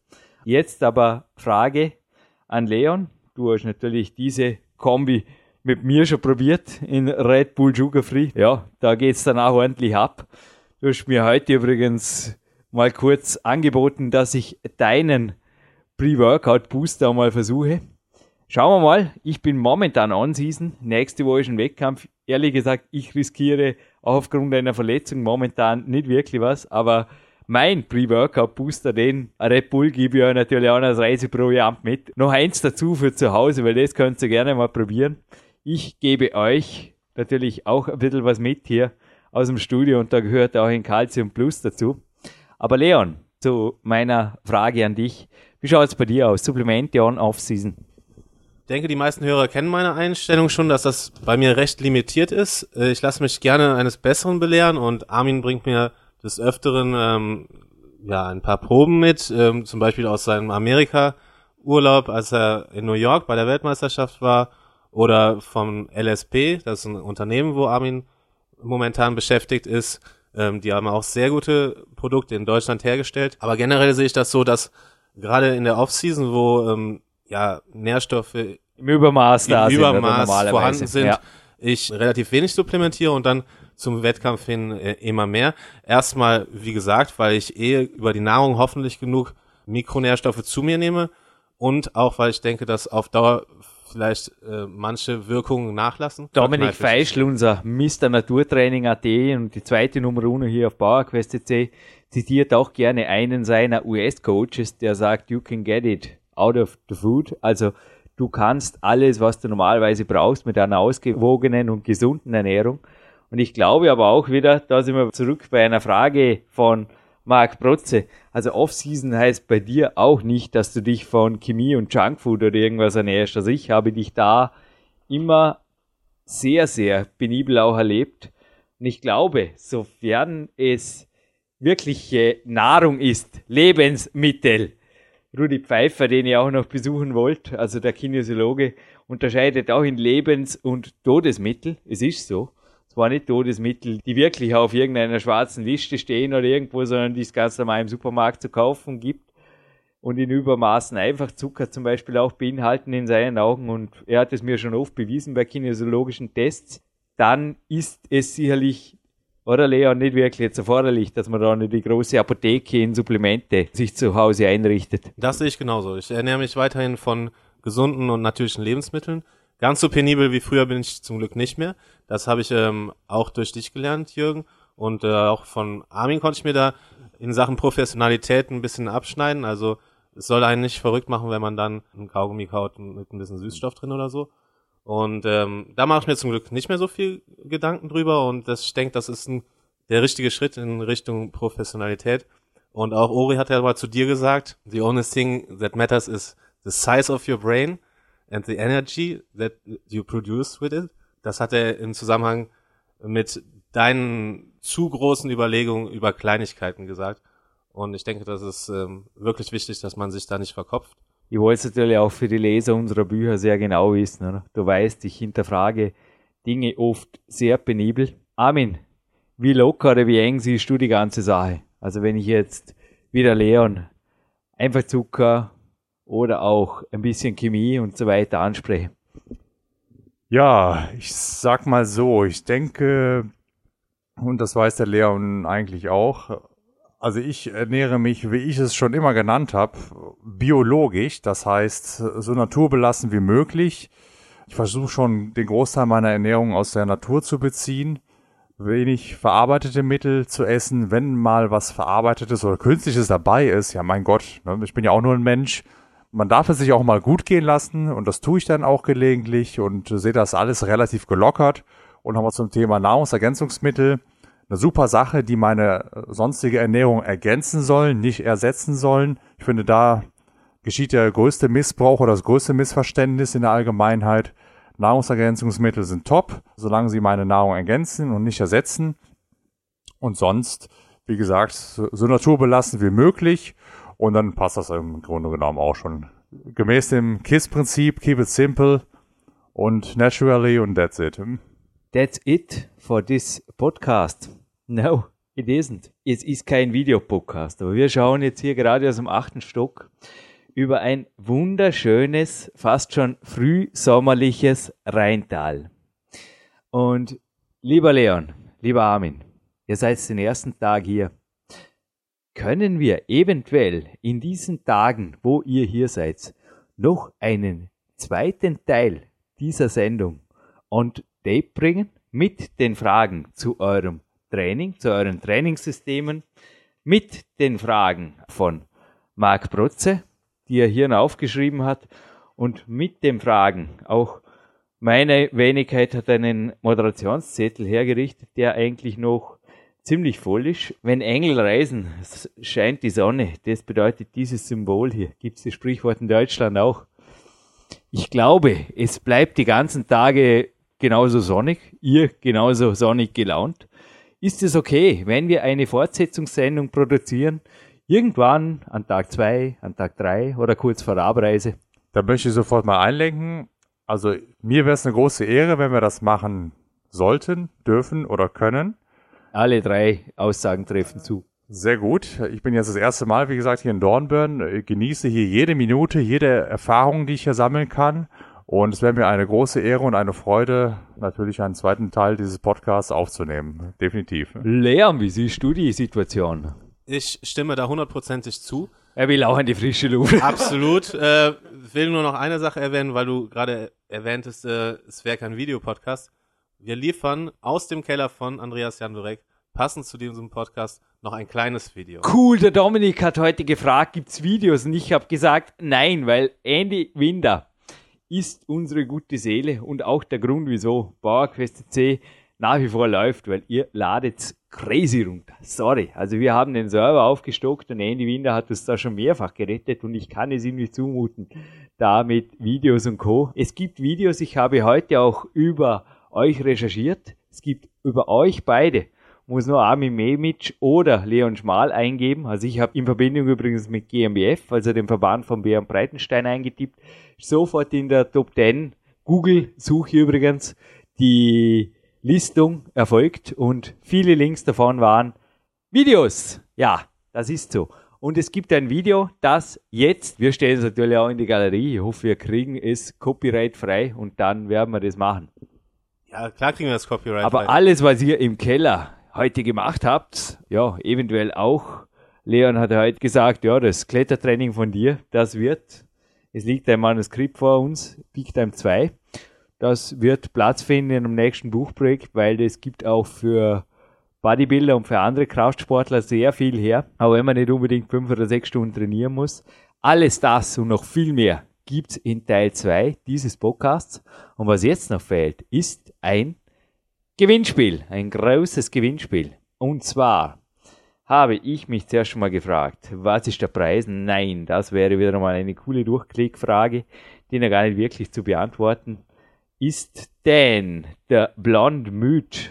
Jetzt aber Frage an Leon. Du hast natürlich diese Kombi mit mir schon probiert in Red Bull Sugar Free. Ja, da geht es danach ordentlich ab. Du hast mir heute übrigens mal kurz angeboten, dass ich deinen Pre-Workout-Booster mal versuche. Schauen wir mal, ich bin momentan on-season, nächste Woche ist ein Wettkampf. Ehrlich gesagt, ich riskiere auch aufgrund einer Verletzung momentan nicht wirklich was, aber mein Pre-Workout-Booster, den Red Bull, gebe ich euch natürlich auch als Reiseproviant mit. Noch eins dazu für zu Hause, weil das könnt ihr gerne mal probieren. Ich gebe euch natürlich auch ein bisschen was mit hier aus dem Studio und da gehört auch ein Calcium Plus dazu. Aber Leon, zu meiner Frage an dich, wie schaut es bei dir aus? Supplemente on Off-Season? Ich denke, die meisten Hörer kennen meine Einstellung schon, dass das bei mir recht limitiert ist. Ich lasse mich gerne eines Besseren belehren und Armin bringt mir des Öfteren ein paar Proben mit, zum Beispiel aus seinem Amerika-Urlaub, als er in New York bei der Weltmeisterschaft war, oder vom LSP, das ist ein Unternehmen, wo Armin momentan beschäftigt ist. Die haben auch sehr gute Produkte in Deutschland hergestellt. Aber generell sehe ich das so, dass gerade in der Off-Season, wo Nährstoffe im Übermaß vorhanden sind, ja, ich relativ wenig supplementiere und dann zum Wettkampf hin immer mehr. Erstmal, wie gesagt, weil ich über die Nahrung hoffentlich genug Mikronährstoffe zu mir nehme und auch, weil ich denke, dass auf Dauer vielleicht manche Wirkungen nachlassen. Dominik Feischl, unser Mr. Naturtraining.at und die zweite Nummer 1 hier auf BauerQuest.tc, zitiert auch gerne einen seiner US-Coaches, der sagt, you can get it out of the food. Also du kannst alles, was du normalerweise brauchst, mit einer ausgewogenen und gesunden Ernährung. Und ich glaube aber auch wieder, da sind wir zurück bei einer Frage von Mark Protze. Also Off-Season heißt bei dir auch nicht, dass du dich von Chemie und Junkfood oder irgendwas ernährst. Also ich habe dich da immer sehr, sehr penibel auch erlebt. Und ich glaube, sofern es wirkliche Nahrung ist, Lebensmittel, Rudi Pfeiffer, den ihr auch noch besuchen wollt, also der Kinesiologe, unterscheidet auch in Lebens- und Todesmittel. Es ist so. Es waren nicht Todesmittel, die wirklich auf irgendeiner schwarzen Liste stehen oder irgendwo, sondern die es ganz normal im Supermarkt zu kaufen gibt und in Übermaßen einfach Zucker zum Beispiel auch beinhalten in seinen Augen. Und er hat es mir schon oft bewiesen bei kinesiologischen Tests. Dann ist es sicherlich, oder Leon, nicht wirklich jetzt erforderlich, dass man da nicht die große Apotheke in Supplemente sich zu Hause einrichtet. Das sehe ich genauso. Ich ernähre mich weiterhin von gesunden und natürlichen Lebensmitteln. Ganz so penibel wie früher bin ich zum Glück nicht mehr. Das habe ich auch durch dich gelernt, Jürgen. Und auch von Armin konnte ich mir da in Sachen Professionalität ein bisschen abschneiden. Also es soll einen nicht verrückt machen, wenn man dann einen Kaugummi kaut mit ein bisschen Süßstoff drin oder so. Und da mache ich mir zum Glück nicht mehr so viel Gedanken drüber. Und ich denke, das ist der richtige Schritt in Richtung Professionalität. Und auch Ori hat ja mal zu dir gesagt, the only thing that matters is the size of your brain and the energy that you produce with it. Das hat er im Zusammenhang mit deinen zu großen Überlegungen über Kleinigkeiten gesagt. Und ich denke, das ist wirklich wichtig, dass man sich da nicht verkopft. Ich wollte es natürlich auch für die Leser unserer Bücher sehr genau wissen, oder? Du weißt, ich hinterfrage Dinge oft sehr penibel. Armin, wie locker oder wie eng siehst du die ganze Sache? Also wenn ich jetzt wieder Leon einfach Zucker oder auch ein bisschen Chemie und so weiter ansprechen? Ja, ich sag mal so, ich denke, und das weiß der Leon eigentlich auch, also ich ernähre mich, wie ich es schon immer genannt habe, biologisch, das heißt so naturbelassen wie möglich. Ich versuche schon den Großteil meiner Ernährung aus der Natur zu beziehen, wenig verarbeitete Mittel zu essen, wenn mal was Verarbeitetes oder Künstliches dabei ist. Ja, mein Gott, ne? Ich bin ja auch nur ein Mensch. Man darf es sich auch mal gut gehen lassen und das tue ich dann auch gelegentlich und sehe das alles relativ gelockert. Und nochmal zum Thema Nahrungsergänzungsmittel. Eine super Sache, die meine sonstige Ernährung ergänzen sollen, nicht ersetzen sollen. Ich finde, da geschieht der größte Missbrauch oder das größte Missverständnis in der Allgemeinheit. Nahrungsergänzungsmittel sind top, solange sie meine Nahrung ergänzen und nicht ersetzen. Und sonst, wie gesagt, so naturbelassen wie möglich. Und dann passt das im Grunde genommen auch schon. Gemäß dem KISS-Prinzip, keep it simple und naturally und that's it. That's it for this podcast. No, it isn't. Es ist kein Videopodcast, aber wir schauen jetzt hier gerade aus dem 8. Stock über ein wunderschönes, fast schon frühsommerliches Rheintal. Und lieber Leon, lieber Armin, ihr seid den ersten Tag hier. Können wir eventuell in diesen Tagen, wo ihr hier seid, noch einen zweiten Teil dieser Sendung on tape bringen mit den Fragen zu eurem Training, zu euren Trainingssystemen, mit den Fragen von Mark Protze, die er hier aufgeschrieben hat, und mit den Fragen, auch meine Wenigkeit hat einen Moderationszettel hergerichtet, der eigentlich noch ziemlich voll ist. Wenn Engel reisen, scheint die Sonne. Das bedeutet dieses Symbol hier. Gibt es das Sprichwort in Deutschland auch? Ich glaube, es bleibt die ganzen Tage genauso sonnig. Ihr genauso sonnig gelaunt. Ist es okay, wenn wir eine Fortsetzungssendung produzieren? Irgendwann an Tag 2, an Tag 3 oder kurz vor Abreise? Da möchte ich sofort mal einlenken. Also mir wäre es eine große Ehre, wenn wir das machen sollten, dürfen oder können. Alle drei Aussagen treffen zu. Sehr gut. Ich bin jetzt das erste Mal, wie gesagt, hier in Dornbirn, genieße hier jede Minute, jede Erfahrung, die ich hier sammeln kann. Und es wäre mir eine große Ehre und eine Freude, natürlich einen zweiten Teil dieses Podcasts aufzunehmen. Definitiv. Leon, wie siehst du die Situation? Ich stimme da 100% zu. Er will auch in die frische Luft. Absolut. Will nur noch eine Sache erwähnen, weil du gerade erwähntest, es wäre kein Videopodcast. Wir liefern aus dem Keller von Andreas Jandorek, passend zu diesem Podcast, noch ein kleines Video. Cool, der Dominik hat heute gefragt, gibt es Videos? Und ich habe gesagt, nein, weil Andy Winder ist unsere gute Seele und auch der Grund, wieso BauerQuest.cc nach wie vor läuft, weil ihr ladet crazy runter. Sorry, also wir haben den Server aufgestockt und Andy Winder hat uns da schon mehrfach gerettet und ich kann es ihm nicht zumuten, da mit Videos und Co. Es gibt Videos, ich habe heute auch über euch recherchiert. Es gibt über euch beide, muss nur Armin Memić oder Leon Schmal eingeben. Also ich habe in Verbindung übrigens mit GMBF, also dem Verband von Björn Breitenstein, eingetippt. Sofort in der Top 10 Google-Suche übrigens die Listung erfolgt und viele Links davon waren Videos. Ja, das ist so. Und es gibt ein Video, das jetzt, wir stellen es natürlich auch in die Galerie, ich hoffe, wir kriegen es copyright-frei und dann werden wir das machen. Ja, klar kriegen wir das Copyright. Aber alles, was ihr im Keller heute gemacht habt, ja, eventuell auch. Leon hat heute gesagt, ja, das Klettertraining von dir, das wird, es liegt ein Manuskript vor uns, Peak Time 2, das wird Platz finden im nächsten Buchprojekt, weil es gibt auch für Bodybuilder und für andere Kraftsportler sehr viel her, auch wenn man nicht unbedingt 5 oder 6 Stunden trainieren muss. Alles das und noch viel mehr gibt es in Teil 2 dieses Podcasts. Und was jetzt noch fehlt, ist ein Gewinnspiel, ein großes Gewinnspiel. Und zwar habe ich mich zuerst schon mal gefragt, was ist der Preis? Nein, das wäre wieder mal eine coole Durchklickfrage, die noch gar nicht wirklich zu beantworten ist, denn der Blond-Müt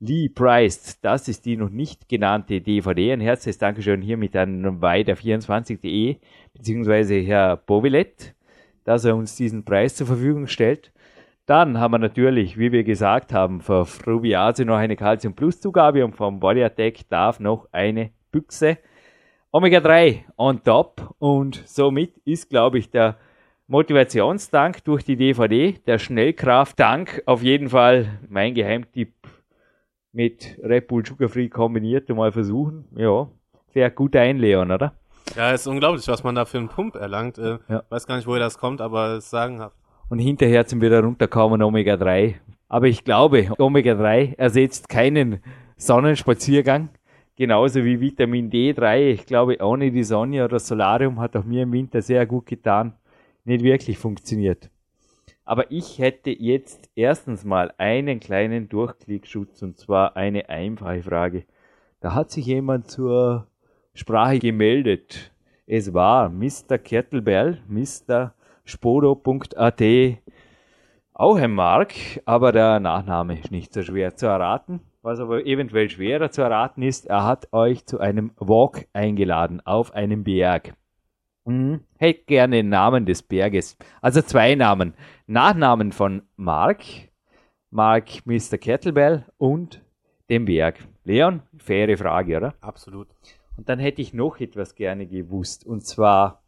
Lee Priest, das ist die noch nicht genannte DVD. Ein herzliches Dankeschön hiermit an weiter24.de beziehungsweise Herr Bovillet, dass er uns diesen Preis zur Verfügung stellt. Dann haben wir natürlich, wie wir gesagt haben, für Frubiase noch eine Calcium-Plus-Zugabe und vom Body Attack darf noch eine Büchse Omega-3 on top, und somit ist, glaube ich, der Motivationstank durch die DVD, der Schnellkrafttank, auf jeden Fall mein Geheimtipp, mit Red Bull Sugar Free kombiniert, mal versuchen. Ja, sehr gut ein, Leon, oder? Ja, ist unglaublich, was man da für einen Pump erlangt. Ja. Weiß gar nicht, woher das kommt, aber es ist sagenhaft. Und hinterher zum wieder runterkommen Omega-3. Aber ich glaube, Omega-3 ersetzt keinen Sonnenspaziergang. Genauso wie Vitamin D3. Ich glaube, ohne die Sonne oder das Solarium hat auch mir im Winter sehr gut getan. Nicht wirklich funktioniert. Aber ich hätte jetzt erstens mal einen kleinen Durchklickschutz, und zwar eine einfache Frage. Da hat sich jemand zur Sprache gemeldet. Es war Mr. Kettlebell, Mr. Spodo.at, auch ein Mark, aber der Nachname ist nicht so schwer zu erraten. Was aber eventuell schwerer zu erraten ist, er hat euch zu einem Walk eingeladen auf einem Berg. Hätte gerne den Namen des Berges. Also zwei Namen. Nachnamen von Mark, Mark Mr. Kettlebell und dem Berg. Leon, faire Frage, oder? Absolut. Und dann hätte ich noch etwas gerne gewusst. Und zwar,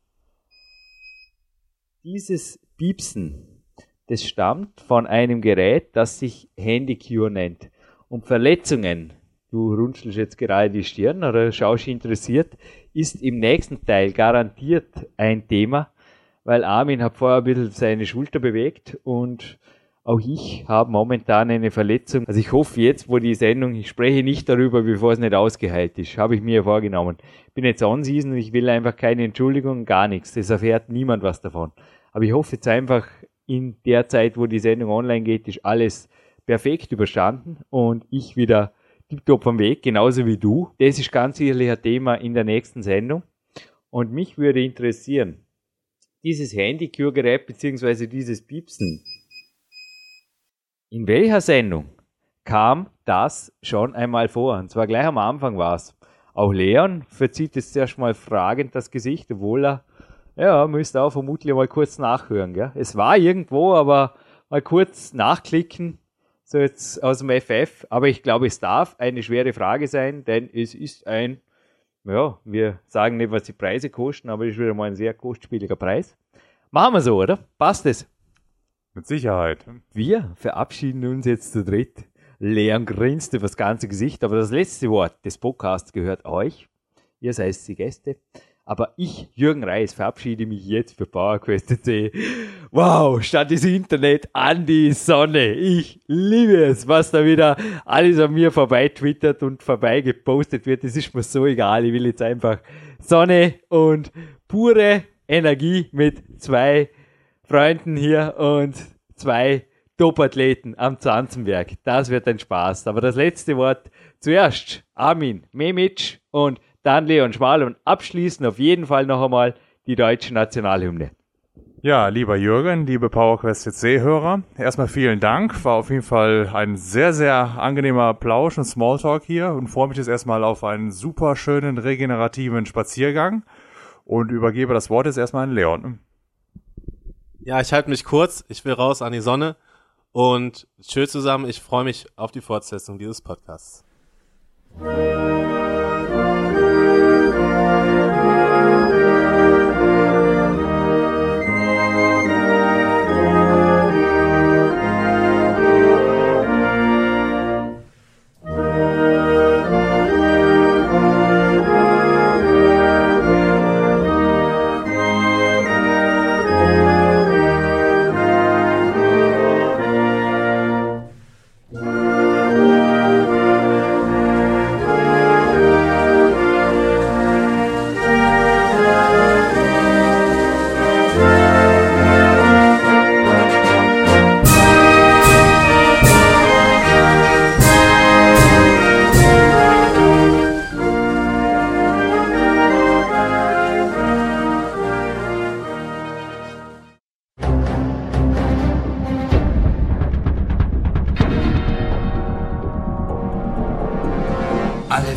dieses Piepsen, das stammt von einem Gerät, das sich Handycure nennt. Und Verletzungen, du runzelst jetzt gerade die Stirn oder schaust interessiert, ist im nächsten Teil garantiert ein Thema, weil Armin hat vorher ein bisschen seine Schulter bewegt und auch ich habe momentan eine Verletzung. Also ich hoffe jetzt, wo die Sendung, ich spreche nicht darüber, bevor es nicht ausgeheilt ist, habe ich mir vorgenommen. Ich bin jetzt on-season und ich will einfach keine Entschuldigung, gar nichts. Das erfährt niemand was davon. Aber ich hoffe jetzt einfach, in der Zeit, wo die Sendung online geht, ist alles perfekt überstanden und ich wieder tiptop vom Weg, genauso wie du. Das ist ganz sicherlich ein Thema in der nächsten Sendung. Und mich würde interessieren, dieses Handy-Cure-Gerät bzw. dieses Piepsen, in welcher Sendung kam das schon einmal vor? Und zwar gleich am Anfang war es. Auch Leon verzieht jetzt erstmal fragend das Gesicht, obwohl er, ja, müsste auch vermutlich mal kurz nachhören. Gell? Es war irgendwo, aber mal kurz nachklicken. So jetzt aus dem FF, aber ich glaube, es darf eine schwere Frage sein, denn es ist ein, ja, wir sagen nicht, was die Preise kosten, aber es ist wieder mal ein sehr kostspieliger Preis. Machen wir so, oder? Passt es? Mit Sicherheit. Wir verabschieden uns jetzt zu dritt. Leon grinst über das ganze Gesicht, aber das letzte Wort des Podcasts gehört euch. Ihr seid die Gäste. Aber ich, Jürgen Reis, verabschiede mich jetzt für PowerQuest.cc. Wow, statt des Internet an die Sonne. Ich liebe es, was da wieder alles an mir vorbei twittert und vorbei gepostet wird. Das ist mir so egal. Ich will jetzt einfach Sonne und pure Energie mit zwei Freunden hier und zwei Topathleten am Zanzenberg. Das wird ein Spaß. Aber das letzte Wort zuerst Armin Memić und dann Leon Schmal und abschließend auf jeden Fall noch einmal die deutsche Nationalhymne. Ja, lieber Jürgen, liebe PowerQuest.cc-Hörer, erstmal vielen Dank. War auf jeden Fall ein sehr, sehr angenehmer Plausch und Smalltalk hier und freue mich jetzt erstmal auf einen super schönen regenerativen Spaziergang und übergebe das Wort jetzt erstmal an Leon. Ja, ich halte mich kurz. Ich will raus an die Sonne und tschö zusammen. Ich freue mich auf die Fortsetzung dieses Podcasts. alle